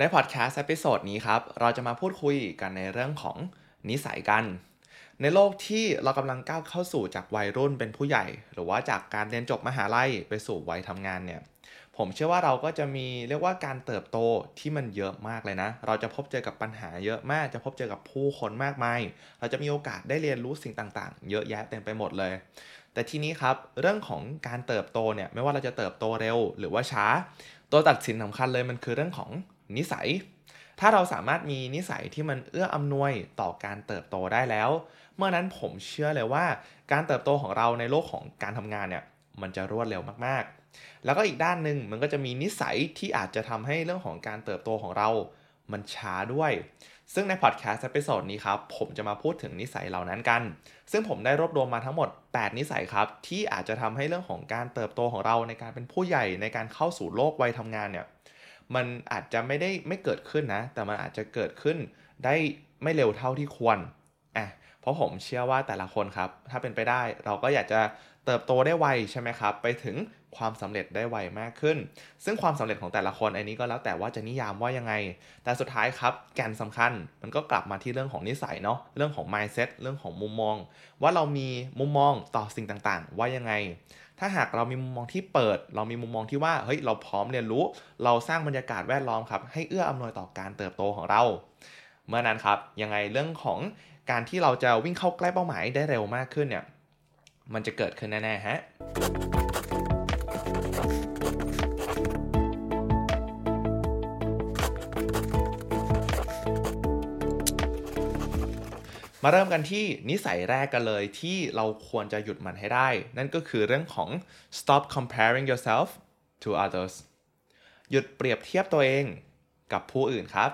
ในพอดแคสต์เอพิโซดนี้ครับเราจะมาพูดคุยกันในเรื่องของนิสัยกันในโลกที่เรากำลังก้าวเข้าสู่จากวัยรุ่นเป็นผู้ใหญ่หรือว่าจากการเรียนจบมหาลัยไปสู่วัยทำงานเนี่ยผมเชื่อว่าเราก็จะมีเรียกว่าการเติบโตที่มันเยอะมากเลยนะเราจะพบเจอกับปัญหาเยอะมากจะพบเจอกับผู้คนมากมายเราจะมีโอกาสได้เรียนรู้สิ่งต่างๆเยอะแยะเต็มไปหมดเลยแต่ทีนี้ครับเรื่องของการเติบโตเนี่ยไม่ว่าเราจะเติบโตเร็วหรือว่าช้าตัวตัดสินสำคัญเลยมันคือเรื่องของนิสัยถ้าเราสามารถมีนิสัยที่มันเอื้ออำนวยต่อการเติบโตได้แล้วเมื่อนั้นผมเชื่อเลยว่าการเติบโตของเราในโลกของการทำงานเนี่ยมันจะรวดเร็วมากๆแล้วก็อีกด้านนึงมันก็จะมีนิสัยที่อาจจะทำให้เรื่องของการเติบโตของเรามันช้าด้วยซึ่งในพอดแคสต์เอพิโซดนี้ครับผมจะมาพูดถึงนิสัยเหล่านั้นกันซึ่งผมได้รวบรวมมาทั้งหมด8นิสัยครับที่อาจจะทำให้เรื่องของการเติบโตของเราในการเป็นผู้ใหญ่ในการเข้าสู่โลกวัยทำงานเนี่ยมันอาจจะไม่เกิดขึ้นนะแต่มันอาจจะเกิดขึ้นได้ไม่เร็วเท่าที่ควรเพราะผมเชื่อว่าแต่ละคนครับถ้าเป็นไปได้เราก็อยากจะเติบโตได้ไวใช่ไหมครับไปถึงความสำเร็จได้ไวมากขึ้นซึ่งความสำเร็จของแต่ละคนอันนี้ก็แล้วแต่ว่าจะนิยามว่ายังไงแต่สุดท้ายครับแกนสำคัญมันก็กลับมาที่เรื่องของนิสัยเนาะเรื่องของ mindset เรื่องของมุมมองว่าเรามีมุมมองต่อสิ่งต่างๆว่ายังไงถ้าหากเรามีมุมมองที่เปิดเรามีมุมมองที่ว่าเฮ้ยเราพร้อมเรียนรู้เราสร้างบรรยากาศแวดล้อมครับให้เอื้ออำนวยต่อการเติบโตของเราเมื่อนั้นครับยังไงเรื่องของการที่เราจะวิ่งเข้าใกล้เป้าหมายได้เร็วมากขึ้นเนี่ยมันจะเกิดขึ้นแน่ๆฮะมาเริ่มกันที่นิสัยแรกกันเลยที่เราควรจะหยุดมันให้ได้นั่นก็คือเรื่องของ stop comparing yourself to others หยุดเปรียบเทียบตัวเองกับผู้อื่นครับ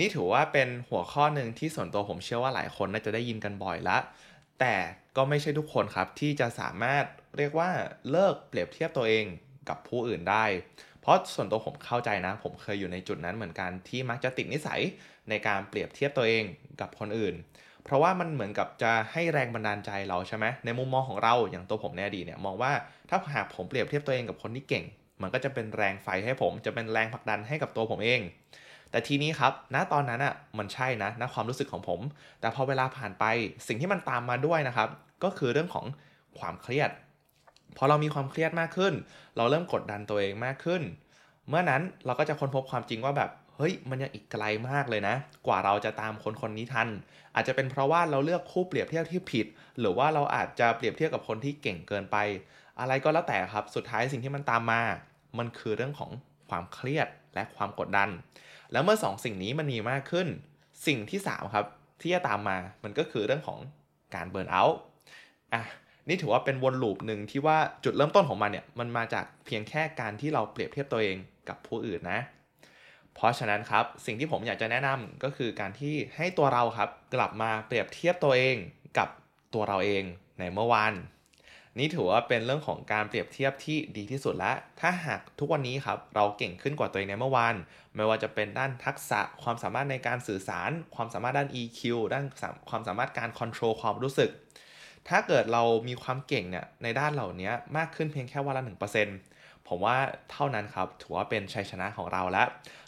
นี่ถือว่าเป็นหัวข้อหนึ่งที่ส่วนตัวผมเชื่อว่าหลายคนน่าจะได้ยินกันบ่อยละแต่ก็ไม่ใช่ทุกคนครับที่จะสามารถเรียกว่าเลิกเปรียบเทียบตัวเองกับผู้อื่นได้เพราะส่วนตัวผมเข้าใจนะผมเคยอยู่ในจุดนั้นเหมือนกันที่มักจะติดนิสัยในการเปรียบเทียบตัวเองกับคนอื่นเพราะว่ามันเหมือนกับจะให้แรงบันดาลใจเราใช่ไหมในมุมมองของเราอย่างตัวผมในอดีตเนี่ยมองว่าถ้าหากผมเปรียบเทียบตัวเองกับคนที่เก่งมันก็จะเป็นแรงไฟให้ผมจะเป็นแรงผลักดันให้กับตัวผมเองแต่ทีนี้ครับณตอนนั้นอ่ะมันใช่นะณความรู้สึกของผมแต่พอเวลาผ่านไปสิ่งที่มันตามมาด้วยนะครับก็คือเรื่องของความเครียดพอเรามีความเครียดมากขึ้นเราเริ่มกดดันตัวเองมากขึ้นเมื่อนั้นเราก็จะค้นพบความจริงว่าแบบเฮ้ยมันยังอีกไกลมากเลยนะกว่าเราจะตามคนนี้ทันอาจจะเป็นเพราะว่าเราเลือกคู่เปรียบเทียบที่ผิดหรือว่าเราอาจจะเปรียบเทียบกับคนที่เก่งเกินไปอะไรก็แล้วแต่ครับสุดท้ายสิ่งที่มันตามมามันคือเรื่องของความเครียดและความกดดันแล้วเมื่อ2 สิ่งนี้มันมีมากขึ้นสิ่งที่3ครับที่จะตามมามันก็คือเรื่องของการเบิร์นเอาท์นี่ถือว่าเป็นวนลูปหนึ่งที่ว่าจุดเริ่มต้นของมันเนี่ยมันมาจากเพียงแค่การที่เราเปรียบเทียบตัวเองกับผู้อื่นนะเพราะฉะนั้นครับสิ่งที่ผมอยากจะแนะนำก็คือการที่ให้ตัวเราครับกลับมาเปรียบเทียบตัวเองกับตัวเราเองในเมื่อวานนี่ถือว่าเป็นเรื่องของการเปรียบเทียบที่ดีที่สุดแล้วถ้าหากทุกวันนี้ครับเราเก่งขึ้นกว่าตัวเองในเมื่อวานไม่ว่าจะเป็นด้านทักษะความสามารถในการสื่อสารความสามารถด้าน EQ ด้านความสามารถการควบคุมความรู้สึกถ้าเกิดเรามีความเก่งเนี่ยในด้านเหล่านี้มากขึ้นเพียงแค่วันละ 1% ผมว่าเท่านั้นครับถือว่าเป็นชัยชนะของเราแ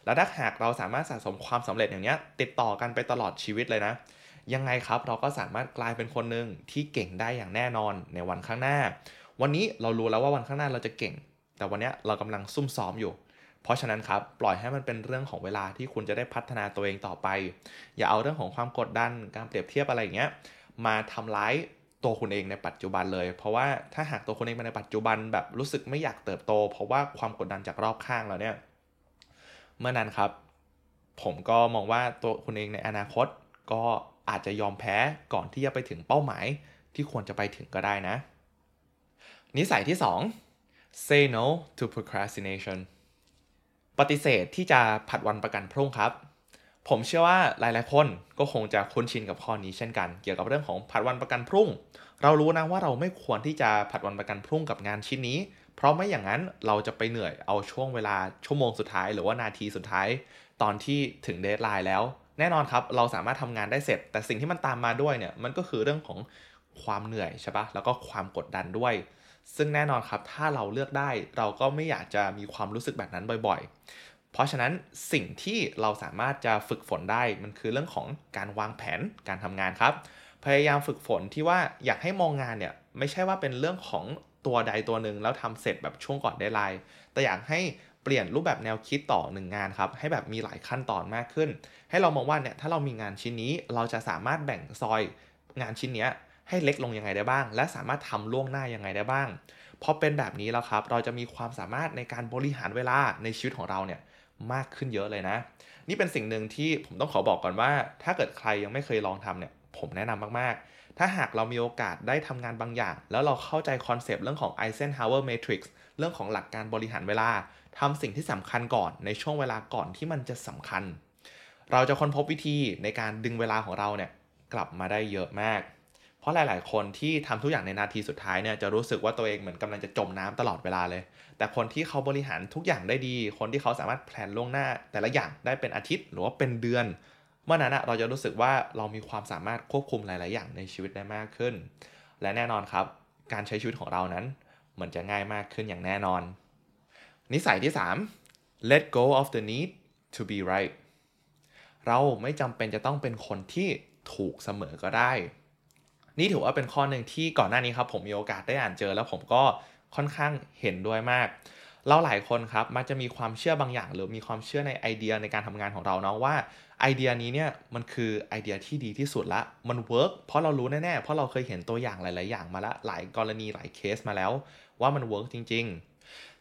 ล้วถ้าหากเราสามารถสะสมความสำเร็จอย่างนี้ติดต่อกันไปตลอดชีวิตเลยนะยังไงครับเราก็สามารถกลายเป็นคนนึงที่เก่งได้อย่างแน่นอนในวันข้างหน้าวันนี้เรารู้แล้วว่าวันข้างหน้าเราจะเก่งแต่วันนี้เรากำลังซุ่มซ้อมอยู่เพราะฉะนั้นครับปล่อยให้มันเป็นเรื่องของเวลาที่คุณจะได้พัฒนาตัวเองต่อไปอย่าเอาเรื่องของความกดดันการเปรียบเทียบอะไรอย่างเงี้ยมาทำร้ายตัวคุณเองในปัจจุบันเลยเพราะว่าถ้าหากตัวคุณเองในปัจจุบันแบบรู้สึกไม่อยากเติบโตเพราะว่าความกดดันจากรอบข้างเราเนี่ยเมื่อนั้นครับผมก็มองว่าตัวคุณเองในอนาคตก็อาจจะยอมแพ้ก่อนที่จะไปถึงเป้าหมายที่ควรจะไปถึงก็ได้นะนิสัยที่ 2 say no to procrastination ปฏิเสธที่จะผัดวันประกันพรุ่งครับผมเชื่อว่าหลายๆคนก็คงจะคุ้นชินกับข้อนี้เช่นกันเกี่ยวกับเรื่องของผัดวันประกันพรุ่งเรารู้นะว่าเราไม่ควรที่จะผัดวันประกันพรุ่งกับงานชิ้นนี้เพราะไม่อย่างนั้นเราจะไปเหนื่อยเอาช่วงเวลาชั่วโมงสุดท้ายหรือว่านาทีสุดท้ายตอนที่ถึงเดดไลน์แล้วแน่นอนครับเราสามารถทำงานได้เสร็จแต่สิ่งที่มันตามมาด้วยเนี่ยมันก็คือเรื่องของความเหนื่อยใช่ปะแล้วก็ความกดดันด้วยซึ่งแน่นอนครับถ้าเราเลือกได้เราก็ไม่อยากจะมีความรู้สึกแบบนั้นบ่อยๆ เพราะฉะนั้นสิ่งที่เราสามารถจะฝึกฝนได้มันคือเรื่องของการวางแผนการทำงานครับพยายามฝึกฝนที่ว่าอยากให้มองงานเนี่ยไม่ใช่ว่าเป็นเรื่องของตัวใดตัวหนึ่งแล้วทำเสร็จแบบช่วงก่อนเดดไลน์แต่อยากให้เปลี่ยนรูปแบบแนวคิดต่อหนึ่งงานครับให้แบบมีหลายขั้นตอนมากขึ้นให้เรามองว่าเนี่ยถ้าเรามีงานชิ้นนี้เราจะสามารถแบ่งซอยงานชิ้นนี้ให้เล็กลงยังไงได้บ้างและสามารถทำล่วงหน้ายังไงได้บ้างพอเป็นแบบนี้แล้วครับเราจะมีความสามารถในการบริหารเวลาในชีวิตของเราเนี่ยมากขึ้นเยอะเลยนะนี่เป็นสิ่งหนึ่งที่ผมต้องขอบอกก่อนว่าถ้าเกิดใครยังไม่เคยลองทำเนี่ยผมแนะนำมากๆถ้าหากเรามีโอกาสได้ทำงานบางอย่างแล้วเราเข้าใจคอนเซปต์เรื่องของ Eisenhower Matrix เรื่องของหลักการบริหารเวลาทำสิ่งที่สำคัญก่อนในช่วงเวลาก่อนที่มันจะสำคัญเราจะค้นพบวิธีในการดึงเวลาของเราเนี่ยกลับมาได้เยอะมากเพราะหลายๆคนที่ทำทุกอย่างในนาทีสุดท้ายเนี่ยจะรู้สึกว่าตัวเองเหมือนกำลังจะจมน้ำตลอดเวลาเลยแต่คนที่เขาบริหารทุกอย่างได้ดีคนที่เขาสามารถแพลนล่วงหน้าแต่ละอย่างได้เป็นอาทิตย์หรือว่าเป็นเดือนเมื่อนั้นนะเราจะรู้สึกว่าเรามีความสามารถควบคุมหลายๆอย่างในชีวิตได้มากขึ้นและแน่นอนครับการใช้ชีวิตของเรานั้นมันจะง่ายมากขึ้นอย่างแน่นอนนิสัยที่ 3 Let go of the need to be right เราไม่จำเป็นจะต้องเป็นคนที่ถูกเสมอก็ได้นี่ถือว่าเป็นข้อหนึ่งที่ก่อนหน้านี้ครับผมมีโอกาสได้อ่านเจอแล้วผมก็ค่อนข้างเห็นด้วยมากเราหลายคนครับมักจะมีความเชื่อบางอย่างหรือมีความเชื่อในไอเดียในการทำงานของเราเนาะว่าไอเดียนี้เนี่ยมันคือไอเดียที่ดีที่สุดละมันเวิร์กเพราะเรารู้แน่ๆเพราะเราเคยเห็นตัวอย่างหลายๆอย่างมาละหลายกรณีหลายเคสมาแล้วว่ามันเวิร์กจริงๆ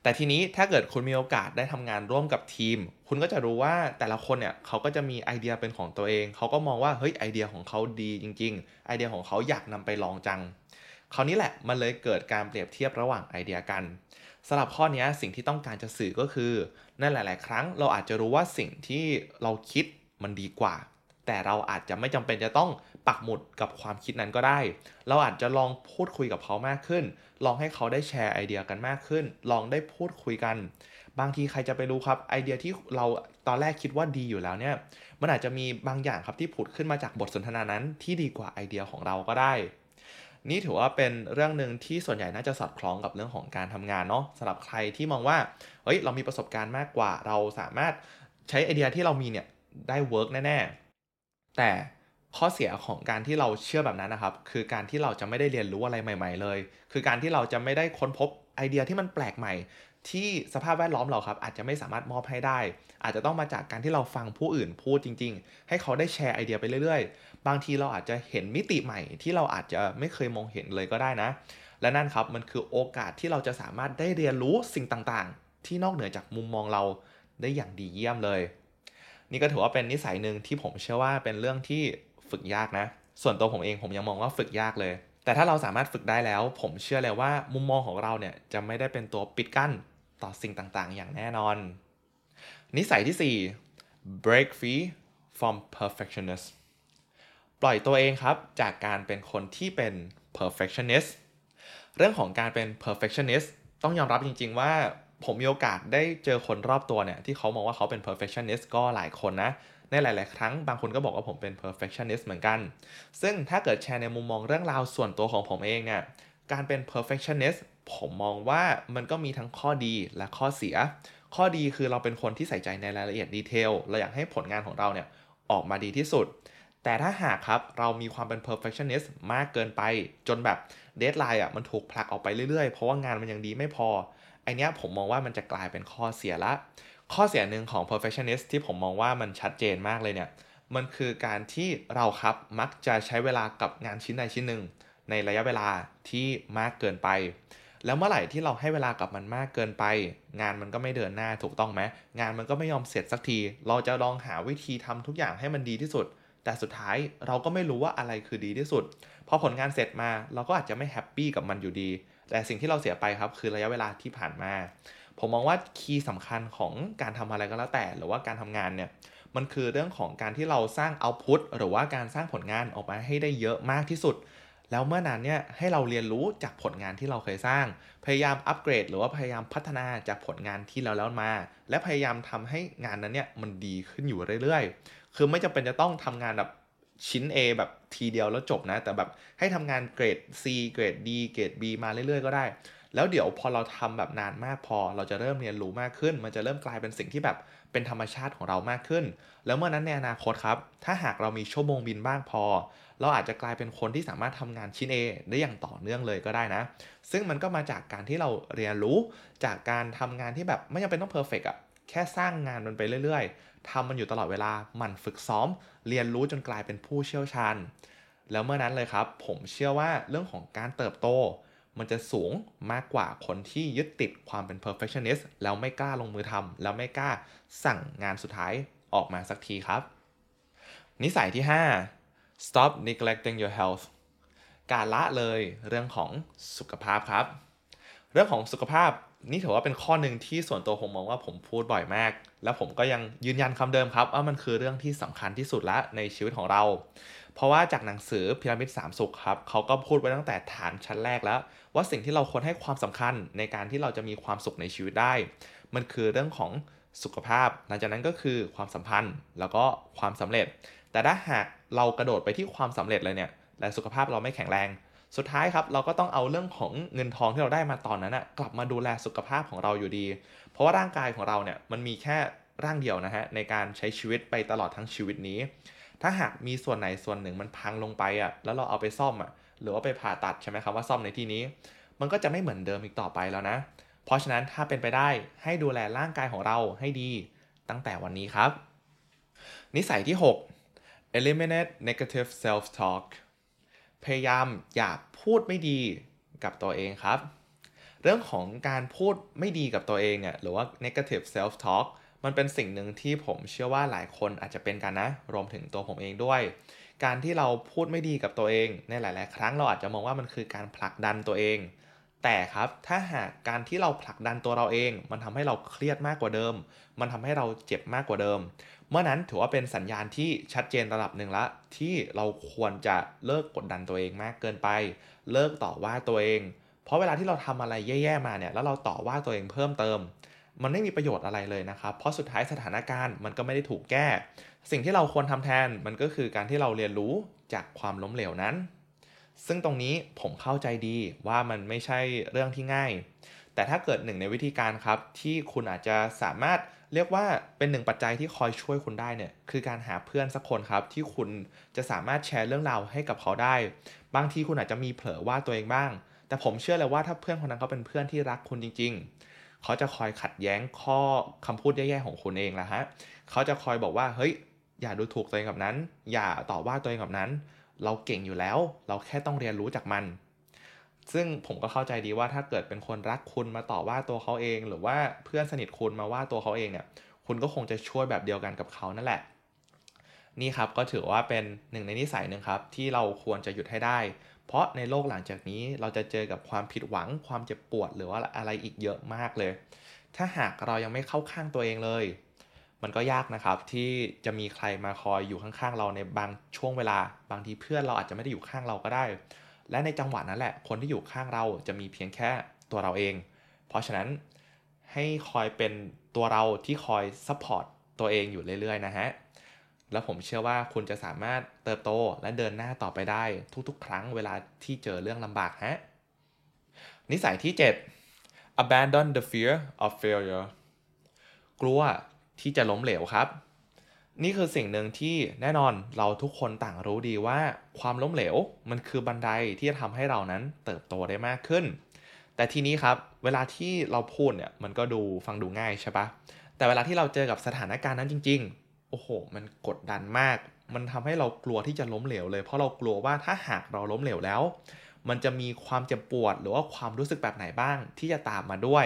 แต่ทีนี้ถ้าเกิดคุณมีโอกาสได้ทำงานร่วมกับทีมคุณก็จะรู้ว่าแต่ละคนเนี่ยเขาก็จะมีไอเดียเป็นของตัวเองเขาก็มองว่าเฮ้ยไอเดียของเขาดีจริงๆไอเดียของเขาอยากนำไปลองจังคราวนี้แหละมันเลยเกิดการเปรียบเทียบระหว่างไอเดียกันสำหรับข้อนี้สิ่งที่ต้องการจะสื่อก็คือในหลายๆครั้งเราอาจจะรู้ว่าสิ่งที่เราคิดมันดีกว่าแต่เราอาจจะไม่จำเป็นจะต้องปักหมุดกับความคิดนั้นก็ได้เราอาจจะลองพูดคุยกับเขามากขึ้นลองให้เขาได้แชร์ไอเดียกันมากขึ้นลองได้พูดคุยกันบางทีใครจะไปรู้ครับไอเดียที่เราตอนแรกคิดว่าดีอยู่แล้วเนี่ยมันอาจจะมีบางอย่างครับที่ผุดขึ้นมาจากบทสนทนานั้นที่ดีกว่าไอเดียของเราก็ได้นี่ถือว่าเป็นเรื่องนึงที่ส่วนใหญ่น่าจะสอดคล้องกับเรื่องของการทำงานเนาะสำหรับใครที่มองว่าเฮ้ยเรามีประสบการณ์มากกว่าเราสามารถใช้ไอเดียที่เรามีเนี่ยได้เวิร์กแน่ๆแต่ข้อเสียของการที่เราเชื่อแบบนั้นนะครับคือการที่เราจะไม่ได้เรียนรู้อะไรใหม่ๆเลยคือการที่เราจะไม่ได้ค้นพบไอเดียที่มันแปลกใหม่ที่สภาพแวดล้อมเราครับอาจจะไม่สามารถมอบให้ได้อาจจะต้องมาจากการที่เราฟังผู้อื่นพูดจริงๆให้เขาได้แชร์ไอเดียไปเรื่อยๆบางทีเราอาจจะเห็นมิติใหม่ที่เราอาจจะไม่เคยมองเห็นเลยก็ได้นะและนั่นครับมันคือโอกาสที่เราจะสามารถได้เรียนรู้สิ่งต่างๆที่นอกเหนือจากมุมมองเราได้อย่างดีเยี่ยมเลยนี่ก็ถือว่าเป็นนิสัยนึงที่ผมเชื่อว่าเป็นเรื่องที่ฝึกยากนะส่วนตัวผมเองผมยังมองว่าฝึกยากเลยแต่ถ้าเราสามารถฝึกได้แล้วผมเชื่อเลยว่ามุมมองของเราเนี่ยจะไม่ได้เป็นตัวปิดกั้นต่อสิ่งต่างๆอย่างแน่นอนนิสัยที่ 4 break free from perfectionist ปล่อยตัวเองครับจากการเป็นคนที่เป็น perfectionist เรื่องของการเป็น perfectionist ต้องยอมรับจริงๆว่าผมมีโอกาสได้เจอคนรอบตัวเนี่ยที่เขามองว่าเขาเป็น perfectionist ก็หลายคนนะในหลายๆครั้งบางคนก็บอกว่าผมเป็น perfectionist เหมือนกันซึ่งถ้าเกิดแชร์ในมุมมองเรื่องราวส่วนตัวของผมเองเนี่ยการเป็น perfectionist ผมมองว่ามันก็มีทั้งข้อดีและข้อเสียข้อดีคือเราเป็นคนที่ใส่ใจในรายละเอียดดีเทลเราอยากให้ผลงานของเราเนี่ยออกมาดีที่สุดแต่ถ้าหากครับเรามีความเป็น perfectionist มากเกินไปจนแบบเดดไลน์อ่ะมันถูกผลักออกไปเรื่อยๆเพราะว่างานมันยังดีไม่พอไอเนี้ยผมมองว่ามันจะกลายเป็นข้อเสียละข้อเสียหนึ่งของ perfectionist ที่ผมมองว่ามันชัดเจนมากเลยเนี่ยมันคือการที่เราครับมักจะใช้เวลากับงานชิ้นใดชิ้นหนึ่งในระยะเวลาที่มากเกินไปแล้วเมื่อไหร่ที่เราให้เวลากับมันมากเกินไปงานมันก็ไม่เดินหน้าถูกต้องไหมงานมันก็ไม่ยอมเสร็จสักทีเราจะลองหาวิธีทำทุกอย่างให้มันดีที่สุดแต่สุดท้ายเราก็ไม่รู้ว่าอะไรคือดีที่สุดพอผลงานเสร็จมาเราก็อาจจะไม่แฮปปี้กับมันอยู่ดีแต่สิ่งที่เราเสียไปครับคือระยะเวลาที่ผ่านมาผมมองว่าคีย์สำคัญของการทำอะไรก็แล้วแต่หรือว่าการทำงานเนี่ยมันคือเรื่องของการที่เราสร้างเอาต์พุตหรือว่าการสร้างผลงานออกมาให้ได้เยอะมากที่สุดแล้วเมื่อนั้นเนี่ยให้เราเรียนรู้จากผลงานที่เราเคยสร้างพยายามอัปเกรดหรือว่าพยายามพัฒนาจากผลงานที่เราแล้วมาและพยายามทำให้งานนั้นเนี่ยมันดีขึ้นอยู่เรื่อยๆคือไม่จำเป็นจะต้องทำงานแบบชิ้น A แบบทีเดียวแล้วจบนะแต่แบบให้ทำงานเกรด C เกรด D เกรด B มาเรื่อยๆก็ได้ แล้วเดี๋ยวพอเราทำแบบนานมากพอเราจะเริ่มเรียนรู้มากขึ้นมันจะเริ่มกลายเป็นสิ่งที่แบบเป็นธรรมชาติของเรามากขึ้นแล้วเมื่อนั้นในอนาคตครับถ้าหากเรามีชั่วโมงบินบ้างพอเราอาจจะกลายเป็นคนที่สามารถทำงานชิ้น A ได้อย่างต่อเนื่องเลยก็ได้นะซึ่งมันก็มาจากการที่เราเรียนรู้จากการทำงานที่แบบไม่จำเป็นต้องเพอร์เฟกต์อ่ะแค่สร้างงานมันไปเรื่อยๆทำมันอยู่ตลอดเวลามันฝึกซ้อมเรียนรู้จนกลายเป็นผู้เชี่ยวชาญแล้วเมื่อนั้นเลยครับผมเชื่อว่าเรื่องของการเติบโตมันจะสูงมากกว่าคนที่ยึดติดความเป็น perfectionist แล้วไม่กล้าลงมือทำแล้วไม่กล้าสั่งงานสุดท้ายออกมาสักทีครับนิสัยที่ 5 stop neglecting your health การละเลยเรื่องของสุขภาพครับเรื่องของสุขภาพนี่ถือว่าเป็นข้อหนึ่งที่ส่วนตัวผมมองว่าผมพูดบ่อยมากแล้วผมก็ยังยืนยันคำเดิมครับว่ามันคือเรื่องที่สำคัญที่สุดละในชีวิตของเราเพราะว่าจากหนังสือพีระมิด3สุขครับเขาก็พูดไว้ตั้งแต่ฐานชั้นแรกแล้วว่าสิ่งที่เราควรให้ความสำคัญในการที่เราจะมีความสุขในชีวิตได้มันคือเรื่องของสุขภาพหลังจากนั้นก็คือความสัมพันธ์แล้วก็ความสำเร็จแต่ถ้าหากเรากระโดดไปที่ความสำเร็จเลยเนี่ยและสุขภาพเราไม่แข็งแรงสุดท้ายครับเราก็ต้องเอาเรื่องของเงินทองที่เราได้มาตอนนั้นนะกลับมาดูแลสุขภาพของเราอยู่ดีเพราะว่าร่างกายของเราเนี่ยมันมีแค่ร่างเดียวนะฮะในการใช้ชีวิตไปตลอดทั้งชีวิตนี้ถ้าหากมีส่วนไหนส่วนหนึ่งมันพังลงไปอ่ะแล้วเราเอาไปซ่อมอ่ะหรือว่าไปผ่าตัดใช่ไหมครับว่าซ่อมในที่นี้มันก็จะไม่เหมือนเดิมอีกต่อไปแล้วนะเพราะฉะนั้นถ้าเป็นไปได้ให้ดูแลร่างกายของเราให้ดีตั้งแต่วันนี้ครับนิสัยที่ 6 eliminate negative self talkพยายามอย่าพูดไม่ดีกับตัวเองครับเรื่องของการพูดไม่ดีกับตัวเองเนี่ยหรือว่า negative self talk มันเป็นสิ่งหนึ่งที่ผมเชื่อว่าหลายคนอาจจะเป็นกันนะรวมถึงตัวผมเองด้วยการที่เราพูดไม่ดีกับตัวเองในหลายๆครั้งเราอาจจะมองว่ามันคือการผลักดันตัวเองแต่ครับถ้าหากการที่เราผลักดันตัวเราเองมันทำให้เราเครียดมากกว่าเดิมมันทำให้เราเจ็บมากกว่าเดิมเมื่อนั้นถือว่าเป็นสัญญาณที่ชัดเจนระดับหนึ่งละที่เราควรจะเลิกกดดันตัวเองมากเกินไปเลิกต่อว่าตัวเองเพราะเวลาที่เราทำอะไรแย่ๆมาเนี่ยแล้วเราต่อว่าตัวเองเพิ่มเติมมันไม่มีประโยชน์อะไรเลยนะครับเพราะสุดท้ายสถานการณ์มันก็ไม่ได้ถูกแก้สิ่งที่เราควรทำแทนมันก็คือการที่เราเรียนรู้จากความล้มเหลวนั้นซึ่งตรงนี้ผมเข้าใจดีว่ามันไม่ใช่เรื่องที่ง่ายแต่ถ้าเกิดหนึ่งในวิธีการครับที่คุณอาจจะสามารถเรียกว่าเป็นหนึ่งปัจจัยที่คอยช่วยคุณได้เนี่ยคือการหาเพื่อนสักคนครับที่คุณจะสามารถแชร์เรื่องราวให้กับเขาได้บางทีคุณอาจจะมีเผลอว่าตัวเองบ้างแต่ผมเชื่อเลยว่าถ้าเพื่อนคนนั้นเขาเป็นเพื่อนที่รักคุณจริงๆเขาจะคอยขัดแย้งข้อคำพูดแย่ๆของคุณเองแหละฮะเขาจะคอยบอกว่าเฮ้ยอย่าดูถูกตัวเองแบบนั้นอย่าต่อว่าตัวเองแบบนั้นเราเก่งอยู่แล้วเราแค่ต้องเรียนรู้จากมันซึ่งผมก็เข้าใจดีว่าถ้าเกิดเป็นคนรักคุณมาต่อว่าตัวเขาเองหรือว่าเพื่อนสนิทคุณมาว่าตัวเขาเองเนี่ยคุณก็คงจะช่วยแบบเดียวกันกับเขานั่นแหละนี่ครับก็ถือว่าเป็นหนึ่งในนิสัยนึงครับที่เราควรจะหยุดให้ได้เพราะในโลกหลังจากนี้เราจะเจอกับความผิดหวังความเจ็บปวดหรือว่าอะไรอีกเยอะมากเลยถ้าหากเรายังไม่เข้าข้างตัวเองเลยมันก็ยากนะครับที่จะมีใครมาคอยอยู่ข้างๆเราในบางช่วงเวลาบางทีเพื่อนเราอาจจะไม่ได้อยู่ข้างเราก็ได้และในจังหวะนั้นแหละคนที่อยู่ข้างเราจะมีเพียงแค่ตัวเราเองเพราะฉะนั้นให้คอยเป็นตัวเราที่คอยซัพพอร์ตตัวเองอยู่เรื่อยๆนะฮะแล้วผมเชื่อว่าคุณจะสามารถเติบโตและเดินหน้าต่อไปได้ทุกๆครั้งเวลาที่เจอเรื่องลำบากฮะนิสัยที่ 7 abandon the fear of failure กลัวที่จะล้มเหลวครับนี่คือสิ่งหนึ่งที่แน่นอนเราทุกคนต่างรู้ดีว่าความล้มเหลวมันคือบันไดที่จะทำให้เรานั้นเติบโตได้มากขึ้นแต่ทีนี้ครับเวลาที่เราพูดเนี่ยมันก็ดูฟังดูง่ายใช่ปะแต่เวลาที่เราเจอกับสถานการณ์นั้นจริงๆโอ้โหมันกดดันมากมันทำให้เรากลัวที่จะล้มเหลวเลยเพราะเรากลัวว่าถ้าหากเราล้มเหลวแล้วมันจะมีความเจ็บปวดหรือว่าความรู้สึกแบบไหนบ้างที่จะตามมาด้วย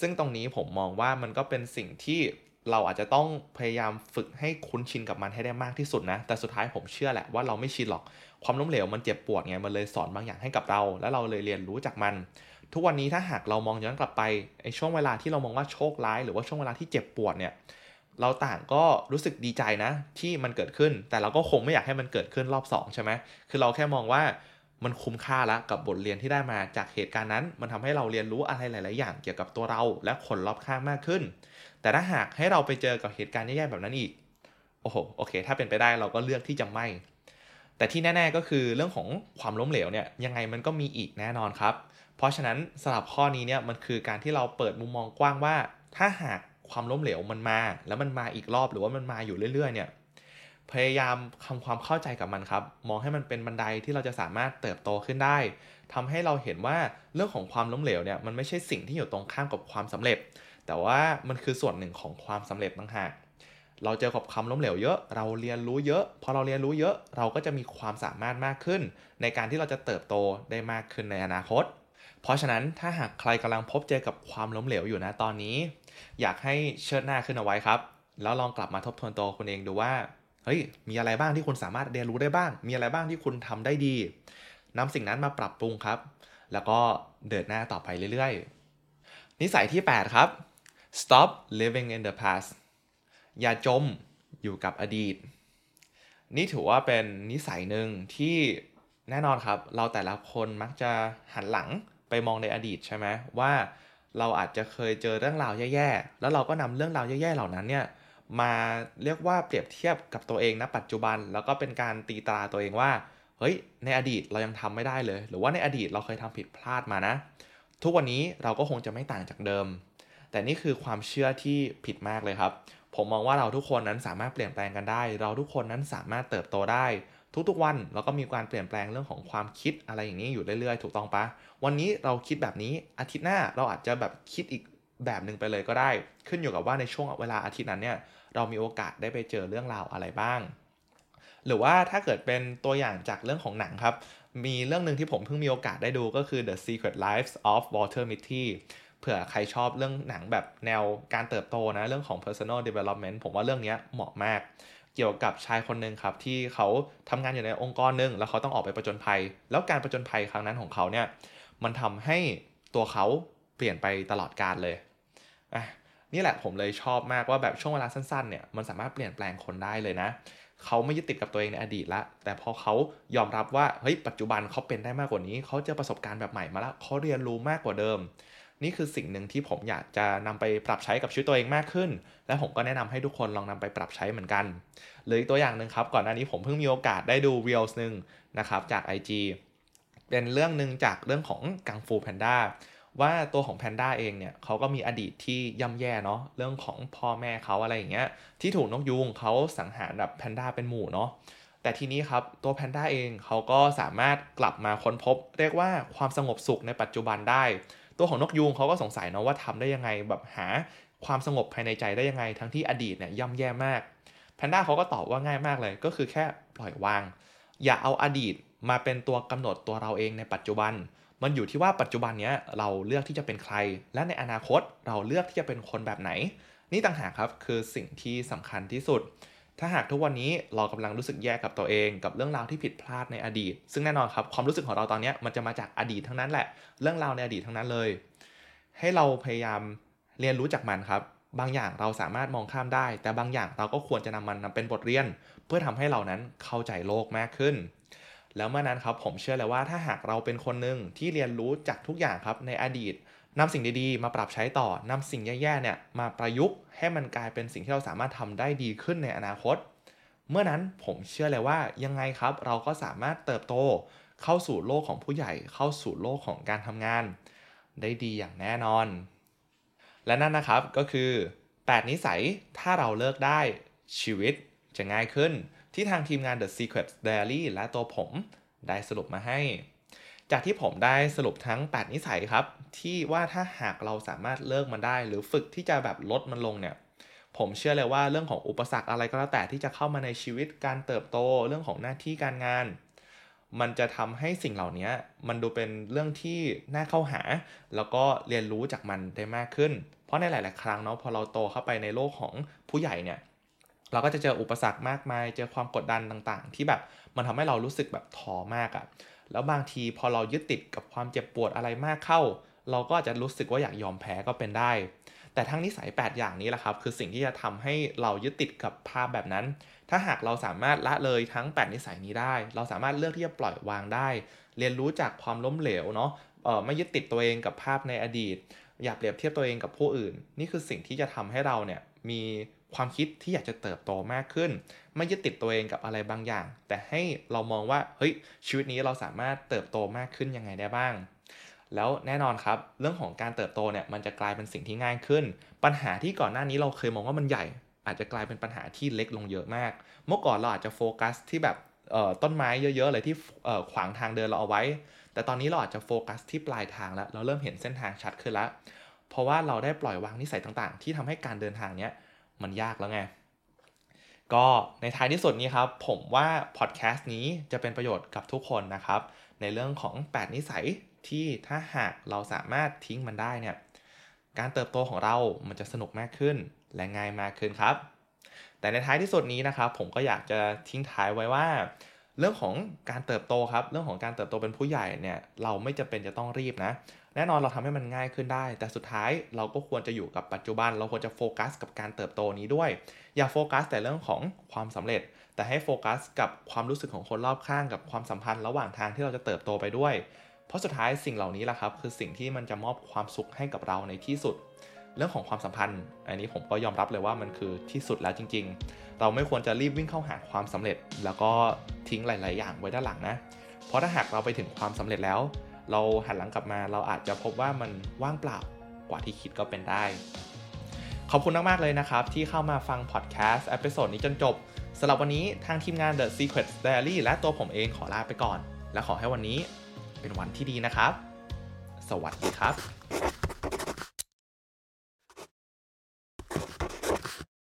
ซึ่งตรงนี้ผมมองว่ามันก็เป็นสิ่งที่เราอาจจะต้องพยายามฝึกให้คุ้นชินกับมันให้ได้มากที่สุดนะแต่สุดท้ายผมเชื่อแหละว่าเราไม่ชินหรอกความล้มเหลวมันเจ็บปวดไงมันเลยสอนบางอย่างให้กับเราแล้วเราเลยเรียนรู้จากมันทุกวันนี้ถ้าหากเรามองย้อนกลับไปไอ้ช่วงเวลาที่เรามองว่าโชคร้ายหรือว่าช่วงเวลาที่เจ็บปวดเนี่ยเราต่างก็รู้สึกดีใจนะที่มันเกิดขึ้นแต่เราก็คงไม่อยากให้มันเกิดขึ้นรอบ2ใช่ไหมคือเราแค่มองว่ามันคุ้มค่าละกับบทเรียนที่ได้มาจากเหตุการณ์นั้นมันทำให้เราเรียนรู้อะไรหลายๆอย่างเกี่ยวกับตัวเราและคนรอบข้างมากขึ้นแต่ถ้าหากให้เราไปเจอกับเหตุการณ์แย่ๆแบบนั้นอีกโอเคถ้าเป็นไปได้เราก็เลือกที่จะไม่แต่ที่แน่ๆก็คือเรื่องของความล้มเหลวเนี่ยยังไงมันก็มีอีกแน่นอนครับ เพราะฉะนั้นสำหรับข้อนี้เนี่ยมันคือการที่เราเปิดมุมมองกว้างว่าถ้าหากความล้มเหลวมันมาแล้วมันมาอีกรอบหรือว่ามันมาอยู่เรื่อยๆเนี่ยพยายามทำความเข้าใจกับมันครับมองให้มันเป็นบันไดที่เราจะสามารถเติบโตขึ้นได้ทำให้เราเห็นว่าเรื่องของความล้มเหลวเนี่ยมันไม่ใช่สิ่งที่อยู่ตรงข้ามกับความสำเร็จแต่ว่ามันคือส่วนหนึ่งของความสำเร็จต่างหากเราเจอกับความล้มเหลวเยอะเราเรียนรู้เยอะพอเราเรียนรู้เยอะเราก็จะมีความสามารถมากขึ้นในการที่เราจะเติบโตได้มากขึ้นในอนาคตเพราะฉะนั้นถ้าหากใครกำลังพบเจอกับความล้มเหลวอยู่นะตอนนี้อยากให้เชิดหน้าขึ้นเอาไว้ครับแล้วลองกลับมาทบทวนตัวคุณเองดูว่าเฮ้ยมีอะไรบ้างที่คุณสามารถเรียนรู้ได้บ้างมีอะไรบ้างที่คุณทำได้ดีนำสิ่งนั้นมาปรับปรุงครับแล้วก็เดินหน้าต่อไปเรื่อยๆนิสัยที่8ครับ Stop living in the past อย่าจมอยู่กับอดีตนี่ถือว่าเป็นนิสัยหนึ่งที่แน่นอนครับเราแต่ละคนมักจะหันหลังไปมองในอดีตใช่ไหมว่าเราอาจจะเคยเจอเรื่องราวแย่ๆแล้วเราก็นำเรื่องราวแย่ๆเหล่านั้นเนี่ยมาเรียกว่าเปรียบเทียบกับตัวเองณปัจจุบันแล้วก็เป็นการตีตราตัวเองว่าเฮ้ยในอดีตเรายังทำไม่ได้เลยหรือว่าในอดีตเราเคยทำผิดพลาดมานะทุกวันนี้เราก็คงจะไม่ต่างจากเดิมแต่นี่คือความเชื่อที่ผิดมากเลยครับผมมองว่าเราทุกคนนั้นสามารถเปลี่ยนแปลงกันได้เราทุกคนนั้นสามารถเติบโตได้ทุกๆวันเราก็มีการเปลี่ยนแปลงเรื่องของความคิดอะไรอย่างนี้อยู่เรื่อยๆถูกต้องปะวันนี้เราคิดแบบนี้อาทิตย์หน้าเราอาจจะแบบคิดอีกแบบนึงไปเลยก็ได้ขึ้นอยู่กับว่าในช่วงเวลาอาทิตย์นั้นเนี่ยเรามีโอกาสได้ไปเจอเรื่องราวอะไรบ้างหรือว่าถ้าเกิดเป็นตัวอย่างจากเรื่องของหนังครับมีเรื่องนึงที่ผมเพิ่งมีโอกาสได้ดูก็คือ The Secret Lives of Walter Mitty เผื่อใครชอบเรื่องหนังแบบแนวการเติบโตนะเรื่องของ Personal Development ผมว่าเรื่องนี้เหมาะมากเกี่ยวกับชายคนนึงครับที่เขาทำงานอยู่ในองค์กรนึงแล้วเขาต้องออกไปประจนภัยแล้วการประจนภัยครั้งนั้นของเขาเนี่ยมันทำให้ตัวเขาเปลี่ยนไปตลอดกาลเลยนี่แหละผมเลยชอบมากว่าแบบช่วงเวลาสั้นๆเนี่ยมันสามารถเปลี่ยนแปลงคนได้เลยนะเขาไม่ยึดติดกับตัวเองในอดีตละแต่พอเขายอมรับว่าเฮ้ยปัจจุบันเขาเป็นได้มากกว่านี้เขาเจอประสบการณ์แบบใหม่มาแล้วเขาเรียนรู้มากกว่าเดิมนี่คือสิ่งหนึ่งที่ผมอยากจะนำไปปรับใช้กับชีวิตตัวเองมากขึ้นและผมก็แนะนำให้ทุกคนลองนำไปปรับใช้เหมือนกันหรืออีกตัวอย่างนึงครับก่อนหน้านี้ผมเพิ่งมีโอกาสได้ดูReels นึงนะครับจาก IG เป็นเรื่องนึงจากเรื่องของกังฟูแพนด้าว่าตัวของแพนด้าเองเนี่ยเขาก็มีอดีตที่ย่ำแย่เนาะเรื่องของพ่อแม่เขาอะไรอย่างเงี้ยที่ถูกนกยูงเขาสังหารแบบแพนด้าเป็นหมู่เนาะแต่ทีนี้ครับตัวแพนด้าเองเขาก็สามารถกลับมาค้นพบเรียกว่าความสงบสุขในปัจจุบันได้ตัวของนกยูงเขาก็สงสัยเนาะว่าทำได้ยังไงแบบหาความสงบภายในใจได้ยังไงทั้งที่อดีตเนี่ยย่ำแย่มากแพนด้าเขาก็ตอบว่าง่ายมากเลยก็คือแค่ปล่อยวางอย่าเอาอดีตมาเป็นตัวกำหนดตัวเราเองในปัจจุบันมันอยู่ที่ว่าปัจจุบันเนี้ยเราเลือกที่จะเป็นใครและในอนาคตเราเลือกที่จะเป็นคนแบบไหนนี่ต่างหากครับคือสิ่งที่สำคัญที่สุดถ้าหากทุกวันนี้เรากำลังรู้สึกแย่กับตัวเองกับเรื่องราวที่ผิดพลาดในอดีตซึ่งแน่นอนครับความรู้สึกของเราตอนนี้มันจะมาจากอดีตทั้งนั้นแหละเรื่องราวในอดีตทั้งนั้นเลยให้เราพยายามเรียนรู้จากมันครับบางอย่างเราสามารถมองข้ามได้แต่บางอย่างเราก็ควรจะนำเป็นบทเรียนเพื่อทำให้เรานั้นเข้าใจโลกมากขึ้นแล้วเมื่อนั้นครับผมเชื่อเลยว่าถ้าหากเราเป็นคนหนึ่งที่เรียนรู้จากทุกอย่างครับในอดีตนำสิ่งดีๆมาปรับใช้ต่อนำสิ่งแย่ๆเนี่ยมาประยุกต์ให้มันกลายเป็นสิ่งที่เราสามารถทำได้ดีขึ้นในอนาคตเมื่อนั้นผมเชื่อเลยว่ายังไงครับเราก็สามารถเติบโตเข้าสู่โลกของผู้ใหญ่เข้าสู่โลกของการทำงานได้ดีอย่างแน่นอนและนั่นนะครับก็คือ8นิสัยถ้าเราเลิกได้ชีวิตจะง่ายขึ้นที่ทางทีมงาน The Secret Diary และตัวผมได้สรุปมาให้จากที่ผมได้สรุปทั้ง8นิสัยครับที่ว่าถ้าหากเราสามารถเลิกมันได้หรือฝึกที่จะแบบลดมันลงเนี่ยผมเชื่อเลยว่าเรื่องของอุปสรรคอะไรก็แล้วแต่ที่จะเข้ามาในชีวิตการเติบโตเรื่องของหน้าที่การงานมันจะทำให้สิ่งเหล่านี้มันดูเป็นเรื่องที่น่าเข้าหาแล้วก็เรียนรู้จากมันได้มากขึ้นเพราะในหลายๆครั้งเนาะพอเราโตเข้าไปในโลกของผู้ใหญ่เนี่ยเราก็จะเจออุปสรรคมากมายเจอความกดดันต่างๆที่แบบมันทำให้เรารู้สึกแบบท้อมากอ่ะแล้วบางทีพอเรายึดติดกับความเจ็บปวดอะไรมากเข้าเราก็อาจจะรู้สึกว่าอยากยอมแพ้ก็เป็นได้แต่ทั้งนิสัย8อย่างนี้แหละครับคือสิ่งที่จะทำให้เรายึดติดกับภาพแบบนั้นถ้าหากเราสามารถละเลยทั้ง8นิสัยนี้ได้เราสามารถเลือกที่จะปล่อยวางได้เรียนรู้จากความล้มเหลวเนาะไม่ยึดติดตัวเองกับภาพในอดีตอย่าเปรียบเทียบตัวเองกับผู้อื่นนี่คือสิ่งที่จะทำให้เราเนี่ยมีความคิดที่อยากจะเติบโตมากขึ้นไม่ยึดติดตัวเองกับอะไรบางอย่างแต่ให้เรามองว่าเฮ้ยชีวิตนี้เราสามารถเติบโตมากขึ้นยังไงได้บ้าง แล้วแน่นอนครับเรื่องของการเติบโตเนี่ยมันจะกลายเป็นสิ่งที่ง่ายขึ้นปัญหาที่ก่อนหน้านี้เราเคยมองว่ามันใหญ่อาจจะกลายเป็นปัญหาที่เล็กลงเยอะมากเมื่อก่อนเราอาจจะโฟกัสที่แบบต้นไม้เยอะๆเลยที่ขวางทางเดินเราเอาไว้แต่ตอนนี้เราอาจจะโฟกัสที่ปลายทางแล้วเราเริ่มเห็นเส้นทางชัดขึ้นแล้วเพราะว่าเราได้ปล่อยวางนิสัยต่างๆที่ทำให้การเดินทางเนี้ยมันยากแล้วไงก็ในท้ายที่สุดนี้ครับผมว่าพอดแคสต์นี้จะเป็นประโยชน์กับทุกคนนะครับในเรื่องของ8นิสัยที่ถ้าหากเราสามารถทิ้งมันได้เนี่ยการเติบโตของเรามันจะสนุกมากขึ้นและง่ายมากขึ้นครับแต่ในท้ายที่สุดนี้นะครับผมก็อยากจะทิ้งท้ายไว้ว่าเรื่องของการเติบโตครับเรื่องของการเติบโตเป็นผู้ใหญ่เนี่ยเราไม่จำเป็นจะต้องรีบนะแน่นอนเราทำให้มันง่ายขึ้นได้แต่สุดท้ายเราก็ควรจะอยู่กับปัจจุบันเราควรจะโฟกัสกับการเติบโตนี้ด้วยอย่าโฟกัสแต่เรื่องของความสำเร็จแต่ให้โฟกัสกับความรู้สึกของคนรอบข้างกับความสัมพันธ์ระหว่างทางที่เราจะเติบโตไปด้วยเพราะสุดท้ายสิ่งเหล่านี้แหละครับคือสิ่งที่มันจะมอบความสุขให้กับเราในที่สุดเรื่องของความสัมพันธ์อันนี้ผมก็ยอมรับเลยว่ามันคือที่สุดแล้วจริงๆเราไม่ควรจะรีบวิ่งเข้าหาความสำเร็จแล้วก็ทิ้งหลายๆอย่างไว้ด้านหลังนะเพราะถ้าหากเราไปถึงความสำเร็จแล้วเราหันหลังกลับมาเราอาจจะพบว่ามันว่างเปล่ากว่าที่คิดก็เป็นได้ขอบคุณมากๆเลยนะครับที่เข้ามาฟังพอดแคสต์เอพิโซดนี้จนจบสำหรับวันนี้ทางทีมงาน The Secret Diary และตัวผมเองขอลาไปก่อนและขอให้วันนี้เป็นวันที่ดีนะครับสวัสดีครับ